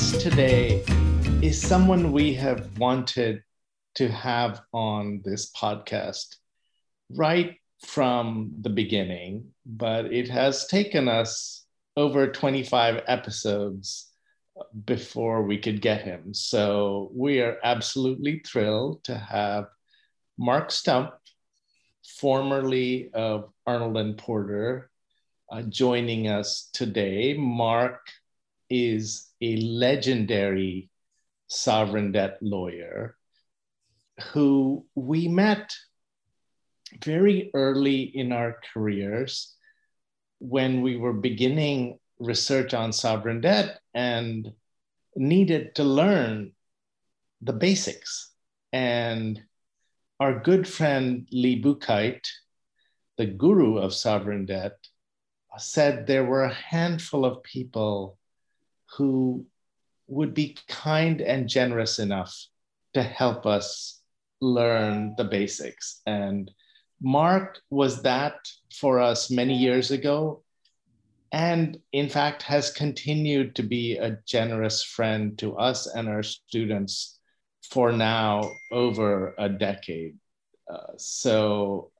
guest today is someone we have wanted to have on this podcast right from the beginning, but it has taken us over 25 episodes before we could get him. So we are absolutely thrilled to have Mark Stump, formerly of Arnold and Porter, joining us today. Mark is a legendary sovereign debt lawyer who we met very early in our careers when we were beginning research on sovereign debt and needed to learn the basics. And our good friend Lee Buchheit, the guru of sovereign debt, said there were a handful of people who would be kind and generous enough to help us learn the basics. And Mark was that for us many years ago, and in fact has continued to be a generous friend to us and our students for now over a decade. So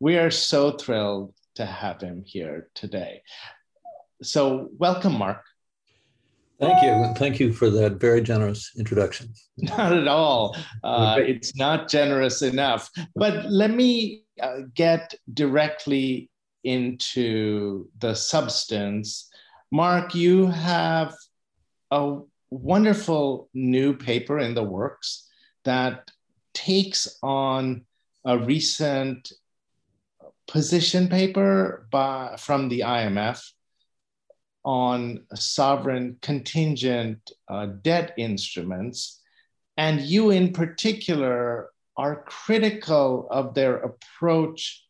we are so thrilled to have him here today. So welcome, Mark. Thank you. And thank you for that very generous introduction. Not at all. It's not generous enough. But let me get directly into the substance. Mark, you have a wonderful new paper in the works that takes on a recent position paper from the IMF on sovereign contingent debt instruments. And you in particular are critical of their approach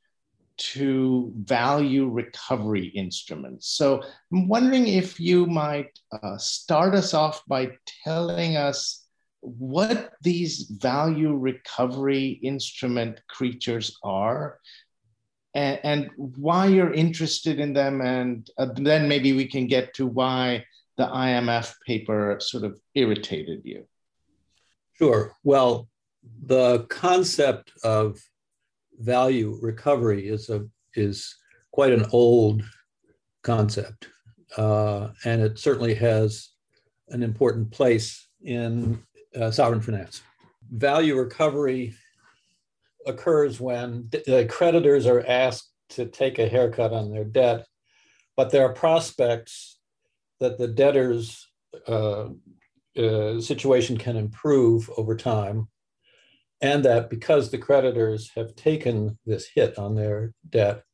to value recovery instruments. So I'm wondering if you might start us off by telling us what these value recovery instrument creatures are and why you're interested in them, and then maybe we can get to why the IMF paper sort of irritated you. Sure. Well, the concept of value recovery is quite an old concept, and it certainly has an important place in sovereign finance. Value recovery occurs when the creditors are asked to take a haircut on their debt, but there are prospects that the debtor's situation can improve over time, and that because the creditors have taken this hit on their debt,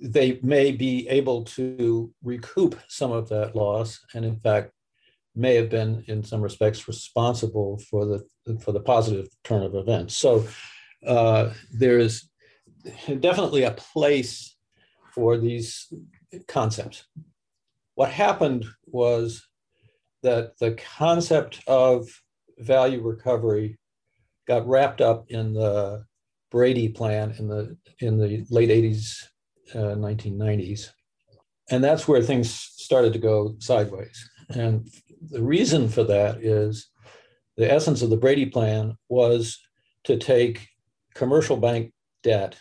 they may be able to recoup some of that loss, and in fact may have been, in some respects, responsible for the positive turn of events. So there is definitely a place for these concepts. What happened was that the concept of value recovery got wrapped up in the Brady Plan in the late 80s, 1990s, and that's where things started to go sideways. And the reason for that is the essence of the Brady Plan was to take commercial bank debt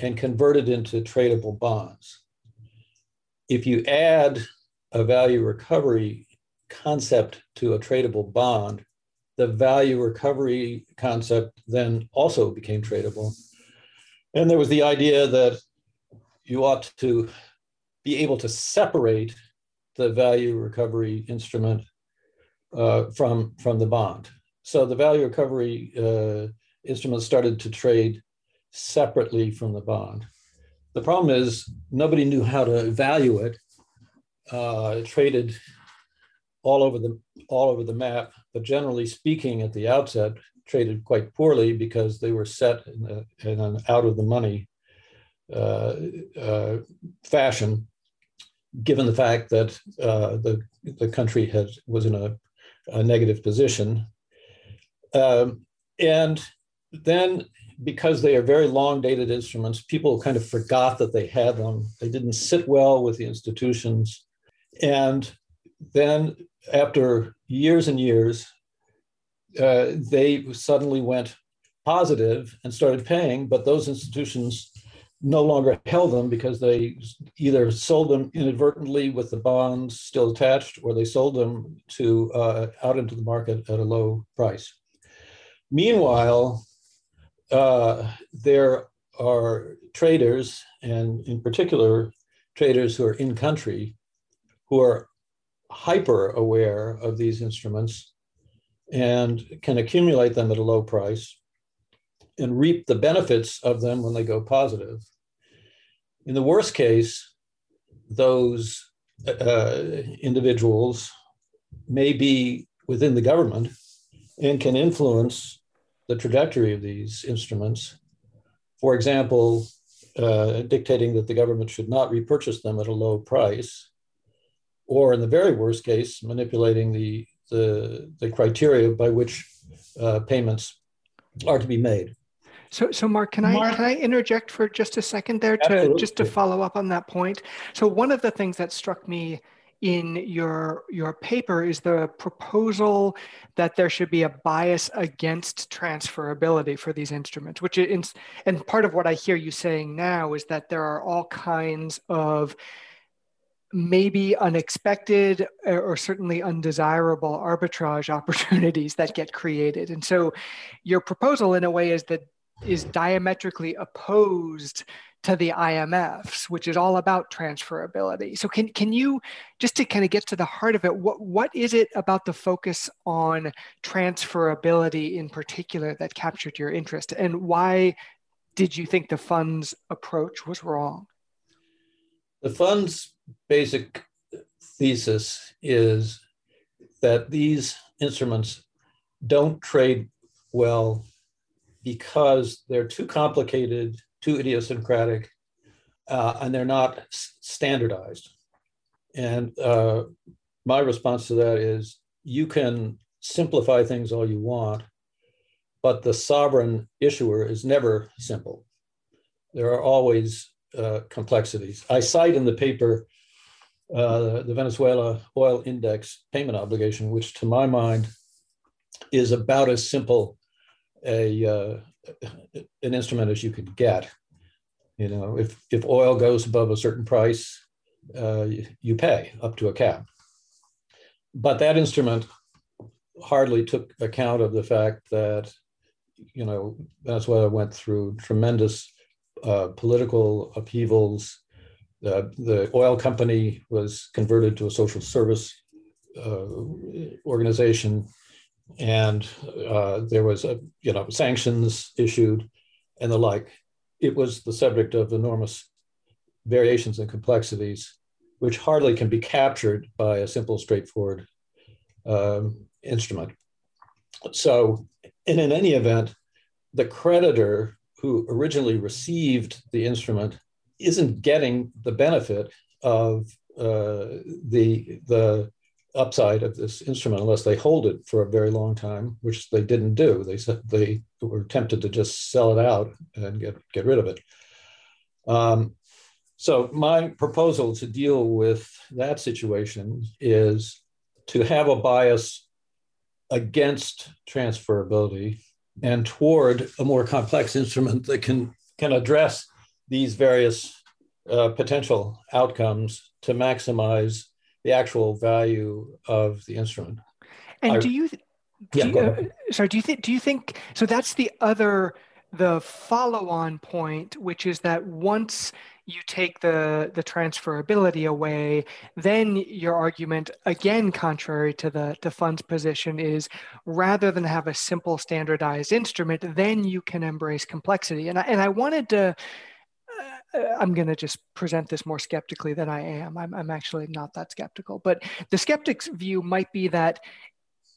and convert it into tradable bonds. If you add a value recovery concept to a tradable bond, the value recovery concept then also became tradable. And there was the idea that you ought to be able to separate the value recovery instrument from the bond. So the value recovery instrument started to trade separately from the bond. The problem is nobody knew how to value it. It traded all over the map, but generally speaking, at the outset, traded quite poorly because they were set in an out of the money fashion, given the fact that the country was in a negative position. And then, because they are very long-dated instruments, people kind of forgot that they had them. They didn't sit well with the institutions. And then after years and years, they suddenly went positive and started paying, but those institutions no longer held them because they either sold them inadvertently with the bonds still attached, or they sold them to out into the market at a low price. Meanwhile, there are traders, and in particular, traders who are in country, who are hyper aware of these instruments and can accumulate them at a low price and reap the benefits of them when they go positive. In the worst case, those individuals may be within the government and can influence the trajectory of these instruments. For example, dictating that the government should not repurchase them at a low price, or in the very worst case, manipulating the criteria by which payments are to be made. So Mark, can I interject for just a second there just to follow up on that point? So one of the things that struck me in your paper is the proposal that there should be a bias against transferability for these instruments, which is, and part of what I hear you saying now is that there are all kinds of maybe unexpected or certainly undesirable arbitrage opportunities that get created. And so your proposal in a way is diametrically opposed to the IMF's, which is all about transferability. So can you, just to kind of get to the heart of it, what is it about the focus on transferability in particular that captured your interest? And why did you think the fund's approach was wrong? The fund's basic thesis is that these instruments don't trade well because they're too complicated, too idiosyncratic, and they're not standardized. And my response to that is, you can simplify things all you want, but the sovereign issuer is never simple. There are always complexities. I cite in the paper the Venezuela Oil Index payment obligation, which to my mind is about as simple an instrument as you could get. You know, if oil goes above a certain price, you pay up to a cap. But that instrument hardly took account of the fact that, you know, Venezuela went through tremendous political upheavals. The oil company was converted to a social service organization, and there was sanctions issued and the like. It was the subject of enormous variations and complexities, which hardly can be captured by a simple, straightforward instrument. So, and in any event, the creditor who originally received the instrument isn't getting the benefit of the upside of this instrument unless they hold it for a very long time, which they didn't do. They said they were tempted to just sell it out and get rid of it. So my proposal to deal with that situation is to have a bias against transferability and toward a more complex instrument that can address these various potential outcomes to maximize the actual value of the instrument. And do you think so? That's the follow-on point, which is that once you take the transferability away, then your argument, again, contrary to the fund's position, is rather than have a simple standardized instrument, then you can embrace complexity. And I wanted to. I'm going to just present this more skeptically than I am. I'm actually not that skeptical, but the skeptic's view might be that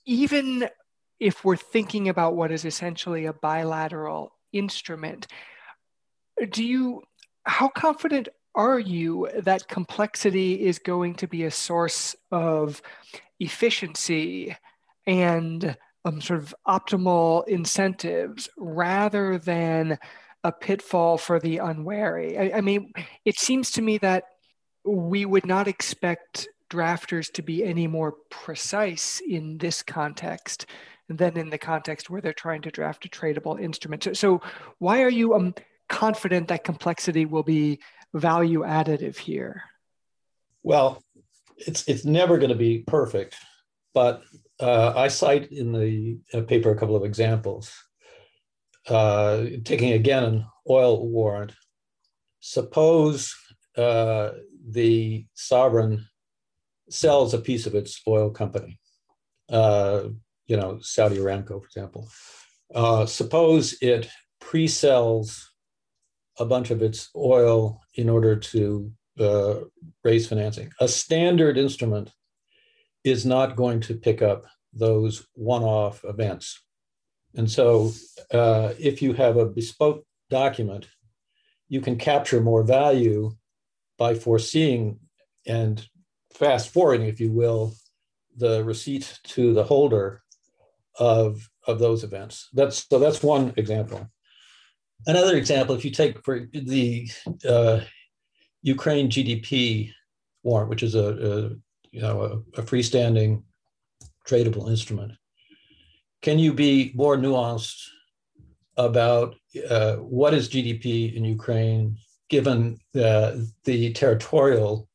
even if we're thinking about what is essentially a bilateral instrument, how confident are you that complexity is going to be a source of efficiency and sort of optimal incentives rather than a pitfall for the unwary? I mean, it seems to me that we would not expect drafters to be any more precise in this context than in the context where they're trying to draft a tradable instrument. So why are you confident that complexity will be value additive here? Well, it's never going to be perfect, but I cite in the paper a couple of examples. Taking again an oil warrant, suppose the sovereign sells a piece of its oil company, you know, Saudi Aramco, for example. Suppose it pre-sells a bunch of its oil in order to raise financing. A standard instrument is not going to pick up those one-off events. And so if you have a bespoke document, you can capture more value by foreseeing and fast forwarding, if you will, the receipt to the holder of those events. So that's one example. Another example, if you take for the Ukraine GDP warrant, which is a freestanding tradable instrument, can you be more nuanced about what is GDP in Ukraine, given the territorial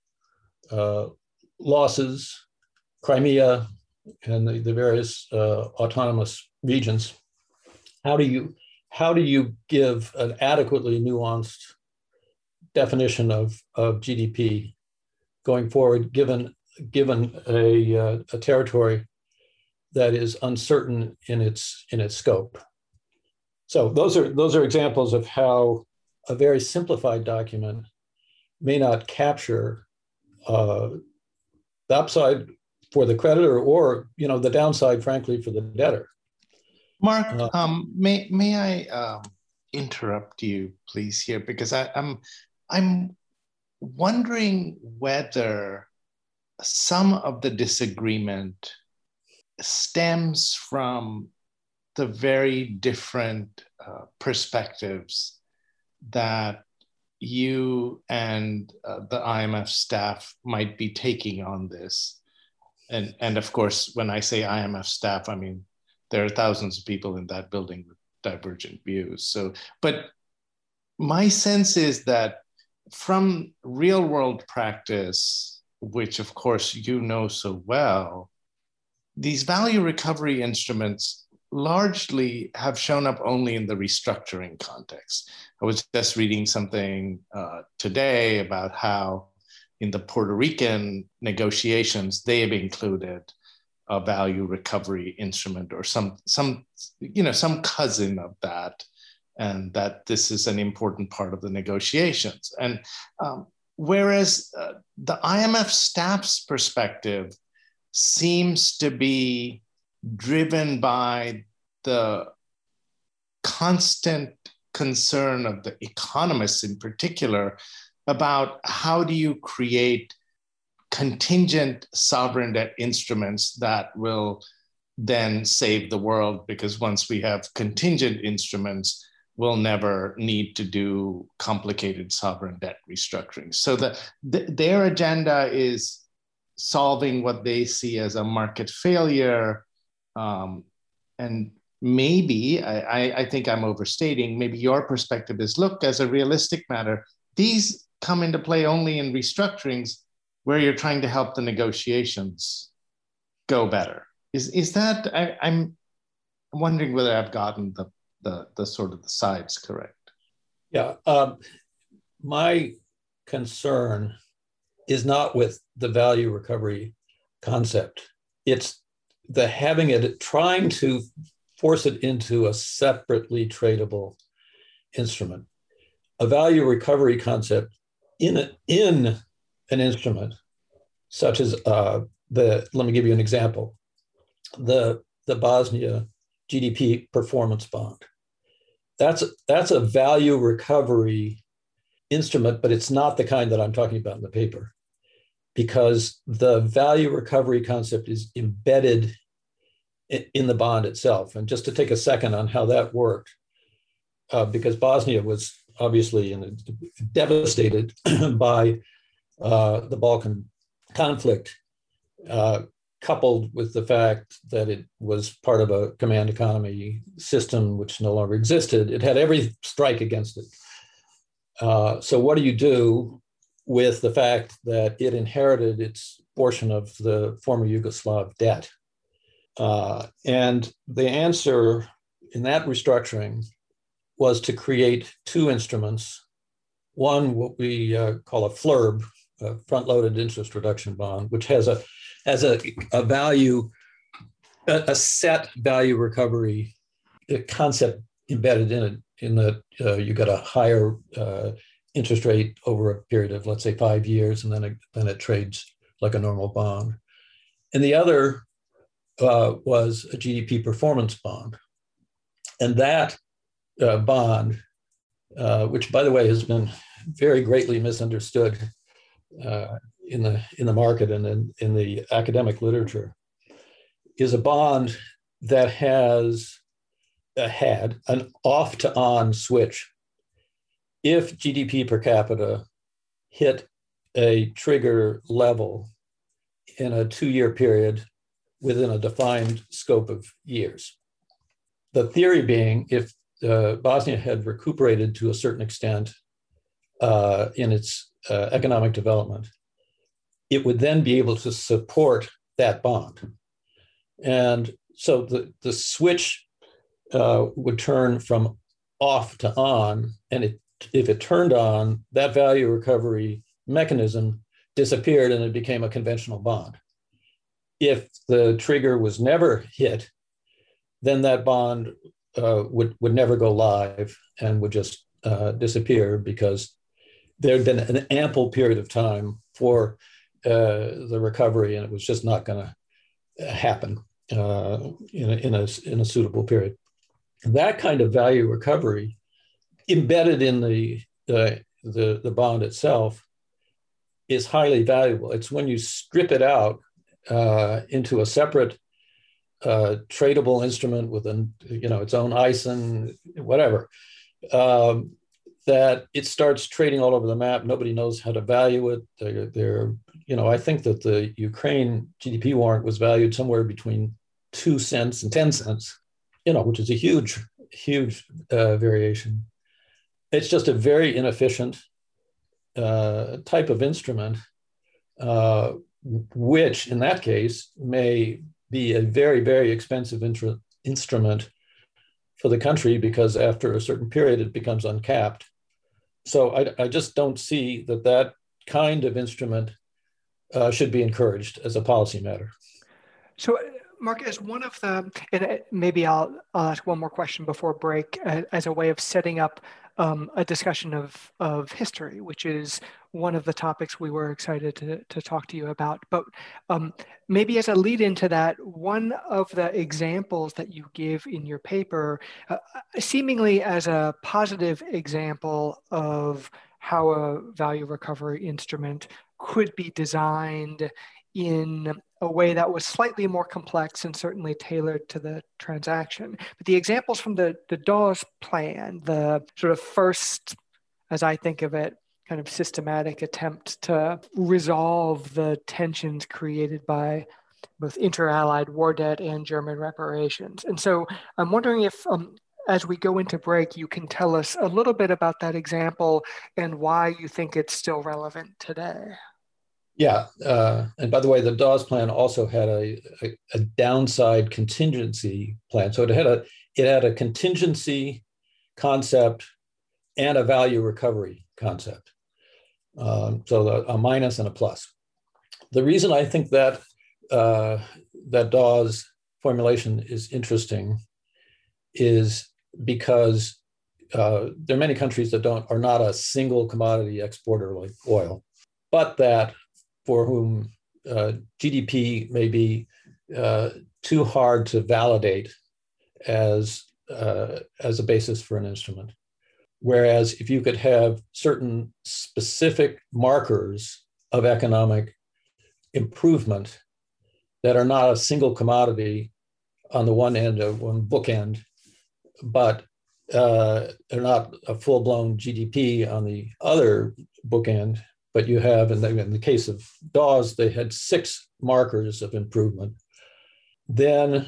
losses, Crimea, and the various autonomous regions? How do you give an adequately nuanced definition of GDP going forward, given a territory that is uncertain in its scope? So those are examples of how a very simplified document may not capture the upside for the creditor, or the downside, frankly, for the debtor. Mark, may I interrupt you, please, here, because I'm wondering whether some of the disagreement stems from the very different perspectives that you and the IMF staff might be taking on this. And of course, when I say IMF staff, I mean, there are thousands of people in that building with divergent views. So, but my sense is that from real world practice, which of course you know so well, these value recovery instruments largely have shown up only in the restructuring context. I was just reading something today about how in the Puerto Rican negotiations, they've included a value recovery instrument or some cousin of that, and that this is an important part of the negotiations. And whereas the IMF staff's perspective seems to be driven by the constant concern of the economists in particular about how do you create contingent sovereign debt instruments that will then save the world, because once we have contingent instruments, we'll never need to do complicated sovereign debt restructuring. So their agenda is solving what they see as a market failure. And maybe, I think I'm overstating, maybe your perspective is, look, as a realistic matter, these come into play only in restructurings where you're trying to help the negotiations go better. Is that, I'm wondering whether I've gotten the sort of the sides correct. Yeah, my concern is not with the value recovery concept. It's the having it, trying to force it into a separately tradable instrument. A value recovery concept in an instrument, such as let me give you an example, the Bosnia GDP performance bond. That's a value recovery instrument, but it's not the kind that I'm talking about in the paper, because the value recovery concept is embedded in the bond itself. And just to take a second on how that worked, because Bosnia was obviously devastated by the Balkan conflict coupled with the fact that it was part of a command economy system which no longer existed, it had every strike against it. So what do you do with the fact that it inherited its portion of the former Yugoslav debt? And the answer in that restructuring was to create two instruments. One, what we call a FLIRB, a front-loaded interest reduction bond, which has a set value recovery concept embedded in it, in that you got a higher interest rate over a period of, let's say, 5 years, and then it trades like a normal bond. And the other was a GDP performance bond. And that bond, which, by the way, has been very greatly misunderstood in the market and in the academic literature, is a bond that has had an off to on switch. If GDP per capita hit a trigger level in a 2-year period within a defined scope of years, the theory being, if Bosnia had recuperated to a certain extent in its economic development, it would then be able to support that bond. And so the switch would turn from off to on, and if it turned on, that value recovery mechanism disappeared and it became a conventional bond. If the trigger was never hit, then that bond would never go live and would just disappear, because there had been an ample period of time for the recovery, and it was just not going to happen in a suitable period. That kind of value recovery embedded in the bond itself is highly valuable. It's when you strip it out into a separate tradable instrument with its own ISIN, whatever, that it starts trading all over the map. Nobody knows how to value it. I think that the Ukraine GDP warrant was valued somewhere between 2 cents and 10 cents, which is a huge, huge variation. It's just a very inefficient type of instrument, which in that case may be a very, very expensive instrument for the country, because after a certain period, it becomes uncapped. So I just don't see that kind of instrument should be encouraged as a policy matter. So, Mark, as one of the, and maybe I'll ask one more question before break, as a way of setting up a discussion of history, which is one of the topics we were excited to talk to you about. But maybe as a lead into that, one of the examples that you give in your paper, seemingly as a positive example of how a value recovery instrument could be designed in a way that was slightly more complex and certainly tailored to the transaction. But the examples from the Dawes Plan, the sort of first, as I think of it, kind of systematic attempt to resolve the tensions created by both inter-allied war debt and German reparations. And so I'm wondering if, as we go into break, you can tell us a little bit about that example and why you think it's still relevant today. Yeah, and by the way, the Dawes Plan also had a downside contingency plan. So it had a contingency concept and a value recovery concept. So a minus and a plus. The reason I think that that Dawes formulation is interesting is because there are many countries that are not a single commodity exporter like oil, but that for whom GDP may be too hard to validate as a basis for an instrument. Whereas if you could have certain specific markers of economic improvement that are not a single commodity on the one end of one bookend, but they're not a full-blown GDP on the other bookend, But you have, in the case of Dawes, they had 6 markers of improvement. Then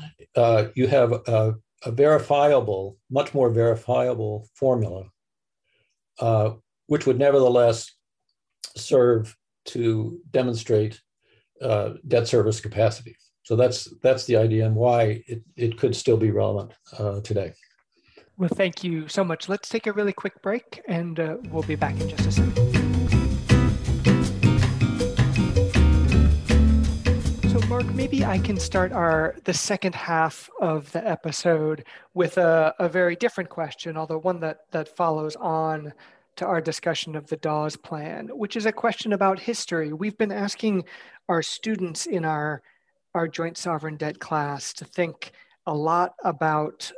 you have a verifiable, much more verifiable formula, which would nevertheless serve to demonstrate debt service capacity. So that's the idea and why it could still be relevant today. Well, thank you so much. Let's take a really quick break, and we'll be back in just a second. Mark, maybe I can start the second half of the episode with a very different question, although one that follows on to our discussion of the Dawes Plan, which is a question about history. We've been asking our students in our joint sovereign debt class to think a lot about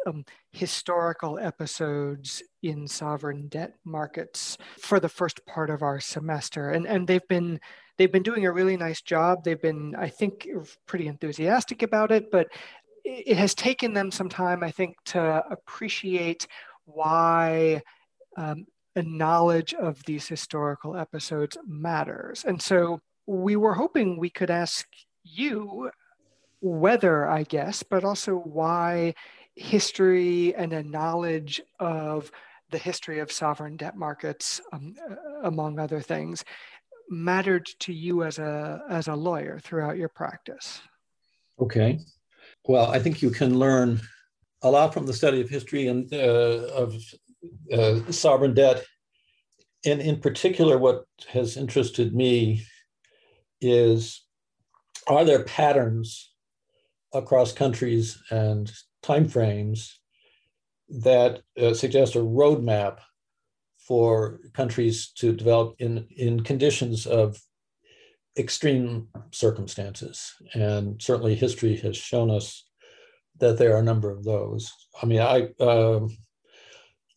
historical episodes in sovereign debt markets for the first part of our semester. And they've been doing a really nice job. They've been, I think, pretty enthusiastic about it, but it has taken them some time, I think, to appreciate why a knowledge of these historical episodes matters. And so we were hoping we could ask you whether, I guess, but also why history and a knowledge of the history of sovereign debt markets, among other things, mattered to you as a lawyer throughout your practice. Okay. Well, I think you can learn a lot from the study of history and of sovereign debt. And in particular, what has interested me is, are there patterns across countries and timeframes that suggest a roadmap for countries to develop in conditions of extreme circumstances. And certainly history has shown us that there are a number of those. I mean, I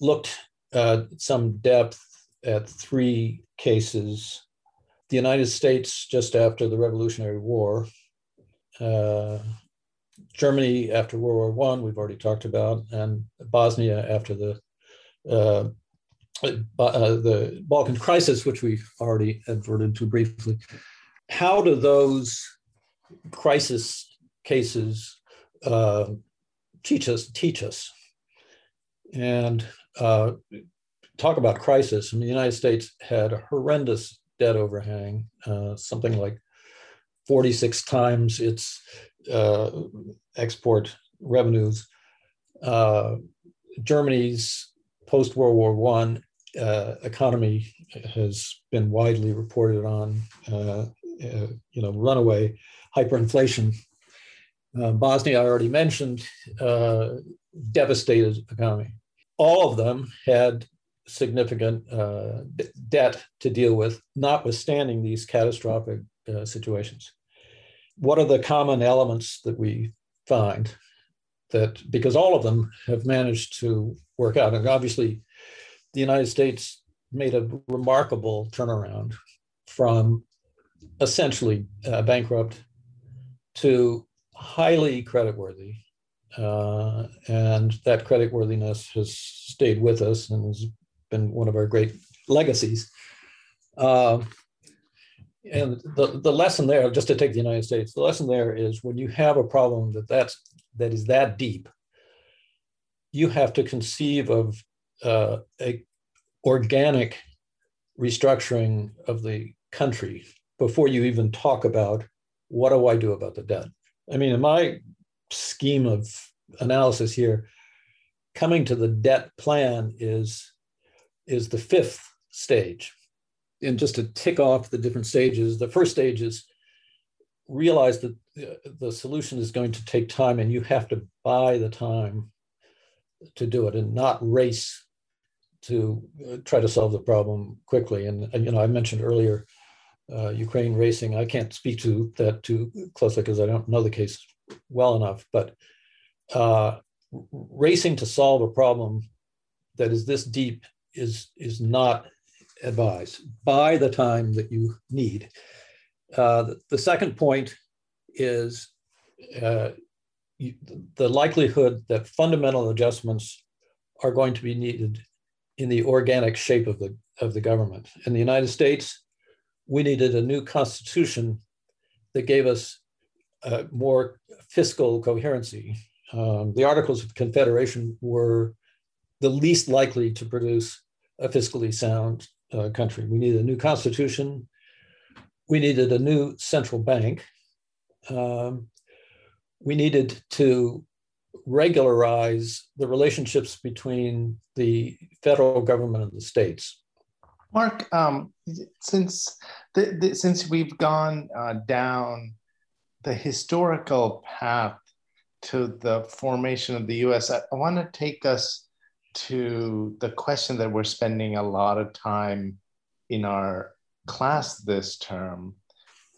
looked at some depth at 3 cases. The United States just after the Revolutionary War, Germany after World War I, we've already talked about, and Bosnia after the Balkan crisis, which we already adverted to briefly. How do those crisis cases teach us? And talk about crisis. I mean, the United States had a horrendous debt overhang, something like 46 times its export revenues. Germany's post-World War I economy has been widely reported on, runaway hyperinflation. Bosnia, I already mentioned, devastated economy. All of them had significant debt to deal with, notwithstanding these catastrophic situations. What are the common elements that we find? That because all of them have managed to work out, and obviously the United States made a remarkable turnaround from essentially bankrupt to highly creditworthy, and that creditworthiness has stayed with us and has been one of our great legacies. And the lesson there, just to take the United States, the lesson there is when you have a problem that is that deep, you have to conceive of a organic restructuring of the country before you even talk about what do I do about the debt. I mean, in my scheme of analysis here, coming to the debt plan is the 5th stage. And just to tick off the different stages, the first stage is realize that the solution is going to take time and you have to buy the time to do it and not race to try to solve the problem quickly. And I mentioned earlier, Ukraine racing. I can't speak to that too closely because I don't know the case well enough, but racing to solve a problem that is this deep is not advised. Buy the time that you need. The second point is the likelihood that fundamental adjustments are going to be needed in the organic shape of the government. In the United States, we needed a new constitution that gave us more fiscal coherency. The Articles of Confederation were the least likely to produce a fiscally sound country. We needed a new constitution. We needed a new central bank. We needed to regularize the relationships between the federal government and the states. Mark, since we've gone down the historical path to the formation of the U.S., I want to take us to the question that we're spending a lot of time in our class this term,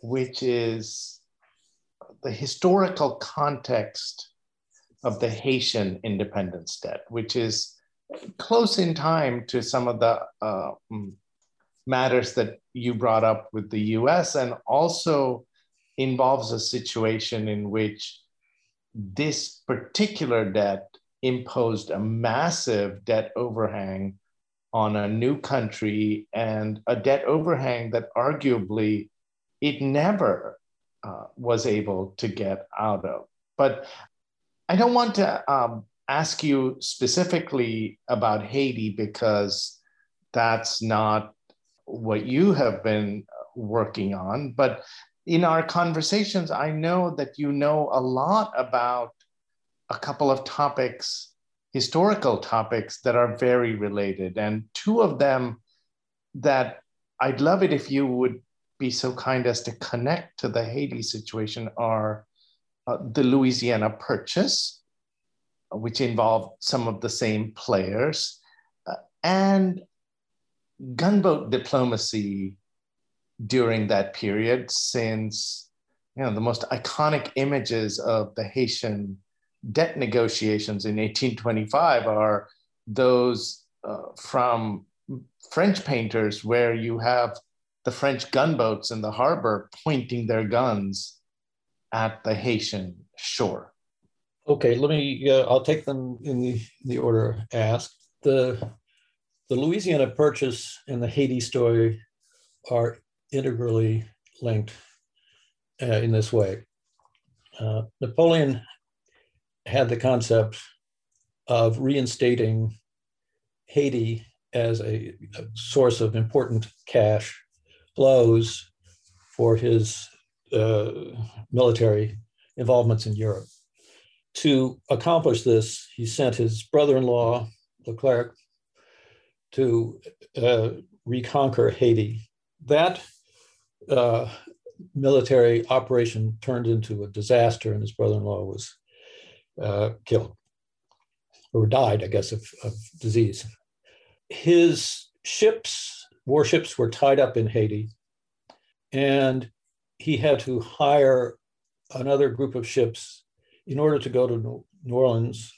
which is the historical context of the Haitian independence debt, which is close in time to some of the matters that you brought up with the U.S. and also involves a situation in which this particular debt imposed a massive debt overhang on a new country, and a debt overhang that arguably it never was able to get out of. But I don't want to ask you specifically about Haiti, because that's not what you have been working on. But in our conversations, I know that you know a lot about a couple of topics, historical topics that are very related. And two of them that I'd love it if you would be so kind as to connect to the Haiti situation are the Louisiana Purchase, which involved some of the same players, and gunboat diplomacy during that period, since the most iconic images of the Haitian debt negotiations in 1825 are those from French painters, where you have the French gunboats in the harbor pointing their guns at the Haitian shore. Okay, let me, I'll take them in the order asked. The Louisiana Purchase and the Haiti story are integrally linked in this way. Napoleon had the concept of reinstating Haiti as a source of important cash flows for his military involvements in Europe. To accomplish this, he sent his brother-in-law, Leclerc, to reconquer Haiti. That military operation turned into a disaster, and his brother-in-law was killed, or died, I guess, of disease. His ships, warships, were tied up in Haiti, and he had to hire another group of ships in order to go to New Orleans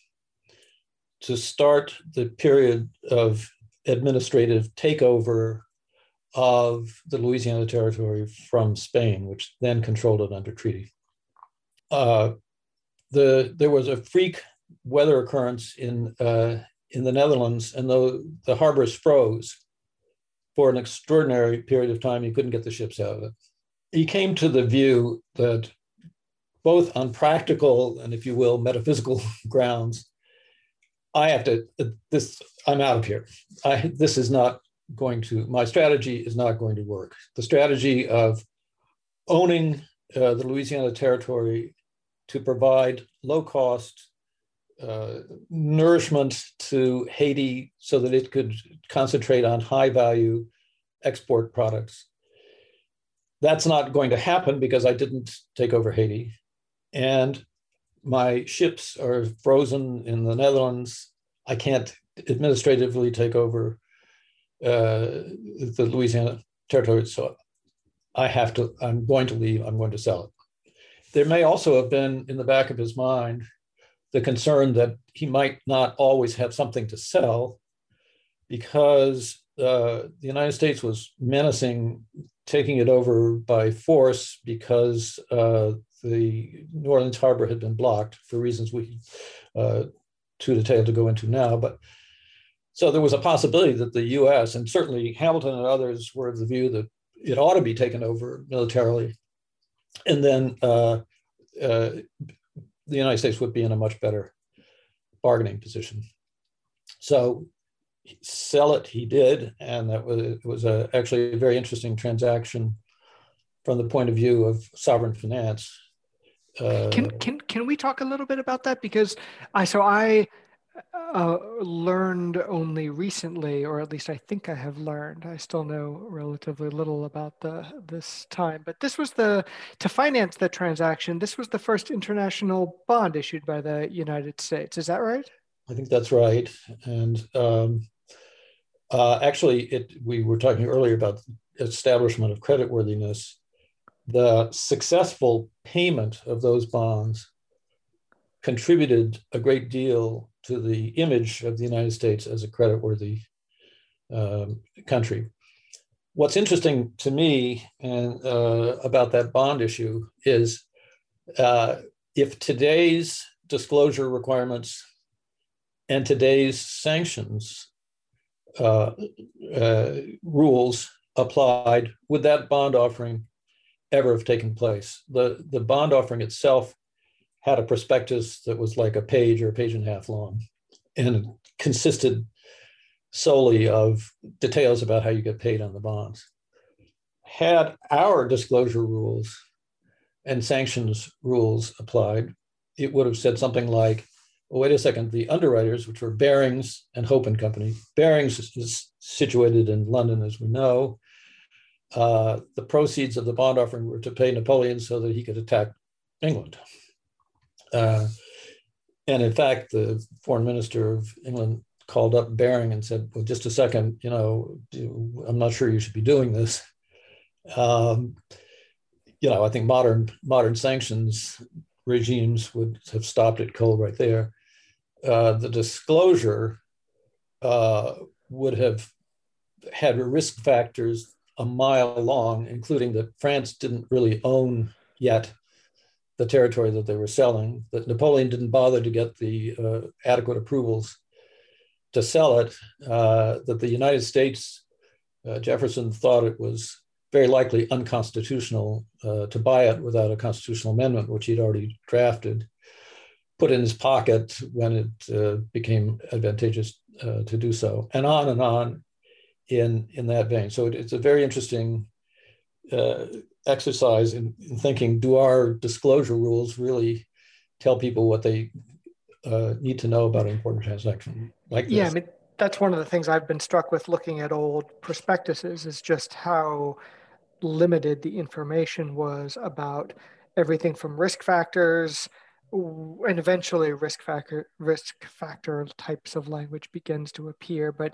to start the period of administrative takeover of the Louisiana Territory from Spain, which then controlled it under treaty. There was a freak weather occurrence in the Netherlands, and the harbors froze for an extraordinary period of time. You couldn't get the ships out of it. He came to the view that, both on practical and, if you will, metaphysical grounds, I'm out of here. This is not going to, my strategy is not going to work. The strategy of owning the Louisiana Territory to provide low-cost nourishment to Haiti so that it could concentrate on high-value export products. That's not going to happen because I didn't take over Haiti. And my ships are frozen in the Netherlands. I can't administratively take over the Louisiana Territory, so I'm going to leave, I'm going to sell it. There may also have been, in the back of his mind, the concern that he might not always have something to sell, because the United States was menacing taking it over by force, because the New Orleans harbor had been blocked for reasons we too detailed to go into now. But so there was a possibility that the U.S., and certainly Hamilton and others, were of the view that it ought to be taken over militarily. And then the United States would be in a much better bargaining position. So sell it he did, and that was actually a very interesting transaction from the point of view of sovereign finance. Can we talk a little bit about that? Because I learned only recently, or at least I think I have learned, I still know relatively little about this time, but this was to finance the transaction, this was the first international bond issued by the United States. Is that right? I think that's right. And actually, we were talking earlier about establishment of creditworthiness. The successful payment of those bonds contributed a great deal to the image of the United States as a creditworthy country. What's interesting to me and about that bond issue is if today's disclosure requirements and today's sanctions rules applied, would that bond offering ever have taken place? The bond offering itself had a prospectus that was like a page or a page and a half long, and consisted solely of details about how you get paid on the bonds. Had our disclosure rules and sanctions rules applied, it would have said something like, well, wait a second, the underwriters, which were Barings and Hope and Company — Barings is situated in London, as we know — the proceeds of the bond offering were to pay Napoleon so that he could attack England. And in fact, the foreign minister of England called up Baring and said, well, just a second, I'm not sure you should be doing this. I think modern sanctions regimes would have stopped it cold right there. The disclosure would have had risk factors a mile long, including that France didn't really own yet the territory that they were selling, that Napoleon didn't bother to get the adequate approvals to sell it, that the United States, Jefferson thought it was very likely unconstitutional to buy it without a constitutional amendment, which he'd already drafted, put in his pocket when it became advantageous to do so, and on in that vein. So it's a very interesting exercise in thinking, do our disclosure rules really tell people what they need to know about an important transaction like this? Yeah, I mean, that's one of the things I've been struck with looking at old prospectuses, is just how limited the information was about everything from risk factors, and eventually risk factor types of language begins to appear. But,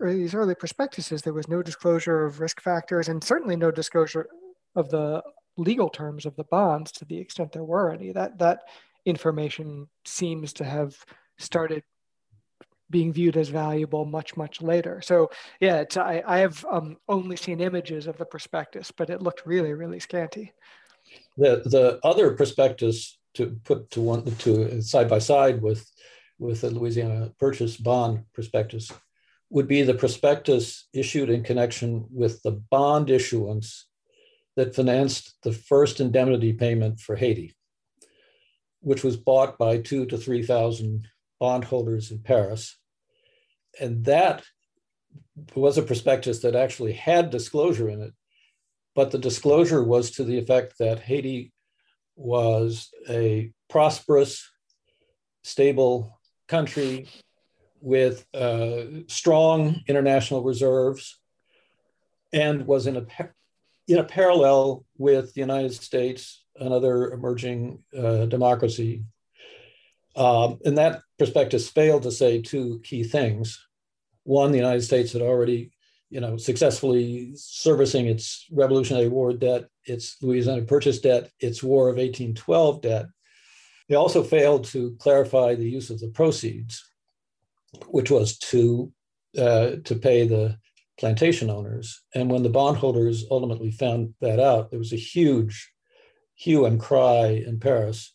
these early prospectuses, there was no disclosure of risk factors, and certainly no disclosure of the legal terms of the bonds to the extent there were any. That information seems to have started being viewed as valuable much, much later. So yeah, I have only seen images of the prospectus, but it looked really, really scanty. The other prospectus to put to side by side with the Louisiana Purchase bond prospectus would be the prospectus issued in connection with the bond issuance that financed the first indemnity payment for Haiti, which was bought by 2,000 to 3,000 bondholders in Paris. And that was a prospectus that actually had disclosure in it, but the disclosure was to the effect that Haiti was a prosperous, stable country with strong international reserves, and was in a parallel with the United States, another emerging democracy. And that prospectus failed to say two key things. One, the United States had already successfully servicing its Revolutionary War debt, its Louisiana Purchase debt, its War of 1812 debt. They also failed to clarify the use of the proceeds, which was to pay the plantation owners. And when the bondholders ultimately found that out, there was a huge hue and cry in Paris.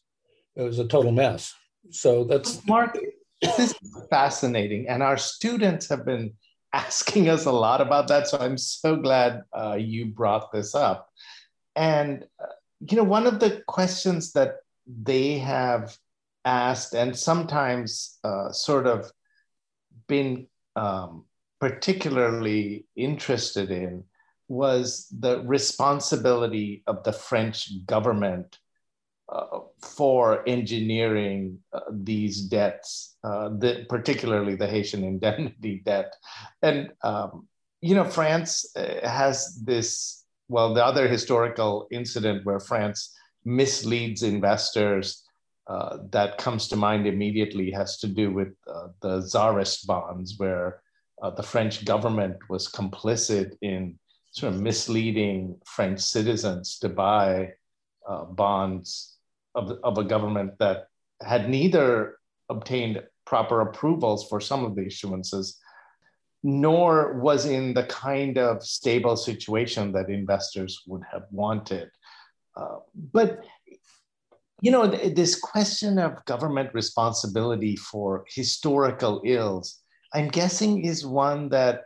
It was a total mess. So that's... Mark, this is fascinating. And our students have been asking us a lot about that. So I'm so glad you brought this up. And, you know, one of the questions that they have asked and sometimes sort of been particularly interested in was the responsibility of the French government for engineering these debts, particularly the Haitian indemnity debt. And, you know, France has this, well, the other historical incident where France misleads investors that comes to mind immediately has to do with the czarist bonds, where the French government was complicit in sort of misleading French citizens to buy bonds of a government that had neither obtained proper approvals for some of the issuances, nor was in the kind of stable situation that investors would have wanted. But, you know, this question of government responsibility for historical ills, I'm guessing is one that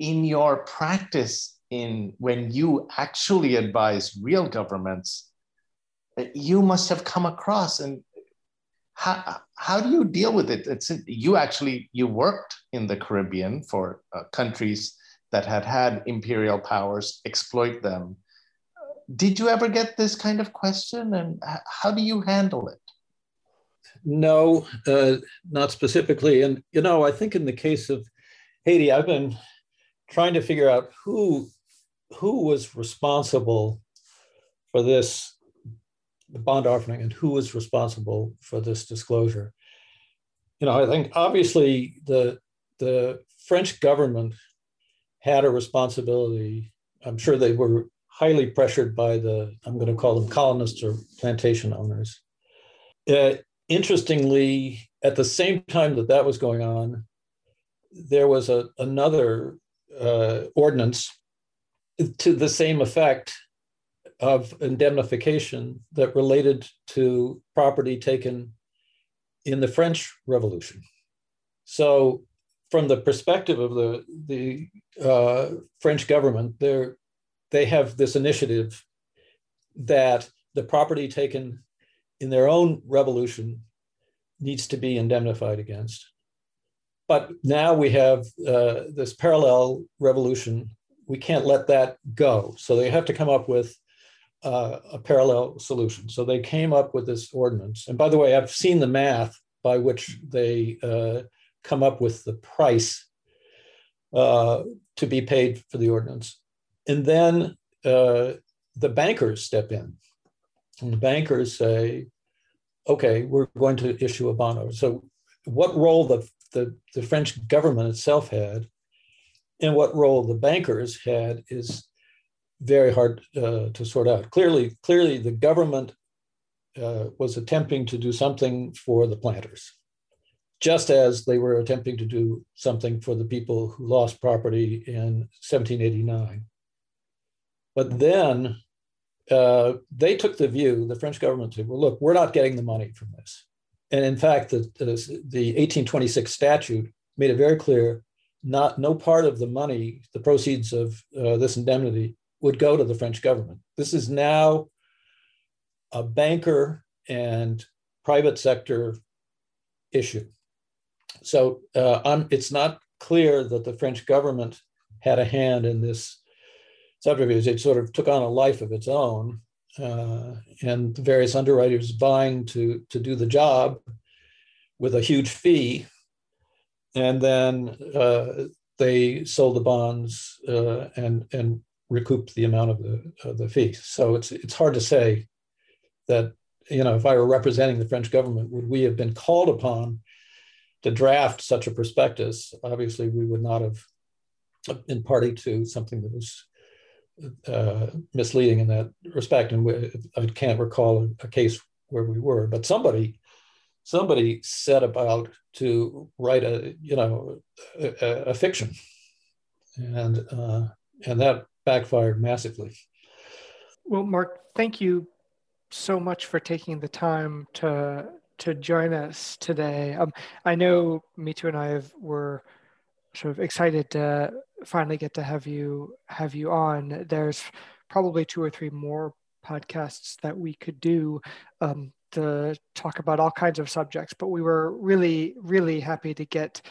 in your practice, when you actually advise real governments, you must have come across, and how do you deal with it? You worked in the Caribbean for countries that had imperial powers exploit them. Did you ever get this kind of question, and how do you handle it? No, not specifically. And, you know, I think in the case of Haiti, I've been trying to figure out who was responsible for this, the bond offering, and who was responsible for this disclosure. You know, I think obviously the French government had a responsibility. I'm sure they were highly pressured by the, I'm going to call them colonists or plantation owners. Interestingly, at the same time that was going on, there was another ordinance to the same effect of indemnification that related to property taken in the French Revolution. So from the perspective of the French government, they have this initiative that the property taken in their own revolution needs to be indemnified against. But now we have this parallel revolution. We can't let that go. So they have to come up with a parallel solution. So they came up with this ordinance. And by the way, I've seen the math by which they come up with the price to be paid for the ordinance. And then the bankers step in. And the bankers say, okay, we're going to issue a bond. So what role the French government itself had, and what role the bankers had is very hard to sort out. Clearly, the government was attempting to do something for the planters, just as they were attempting to do something for the people who lost property in 1789. But then they took the view, the French government said, well, look, we're not getting the money from this. And in fact, the 1826 statute made it very clear, no part of the money, the proceeds of this indemnity would go to the French government. This is now a banker and private sector issue. So it's not clear that the French government had a hand in this subterfuge. It sort of took on a life of its own. And the various underwriters vying to do the job with a huge fee. And then they sold the bonds and recouped the amount of the fee. So it's hard to say that, you know, if I were representing the French government, would we have been called upon to draft such a prospectus? Obviously, we would not have been party to something that was misleading in that respect, and I can't recall a case where we were. But somebody set about to write a fiction, and that backfired massively. Well, Mark, thank you so much for taking the time to join us today. I know Mitu and I were sort of excited to finally get to have you on. There's probably 2 or 3 more podcasts that we could do to talk about all kinds of subjects, but we were really, really happy to get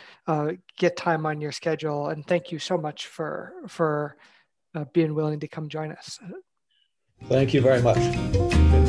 time on your schedule. And thank you so much for being willing to come join us. Thank you very much.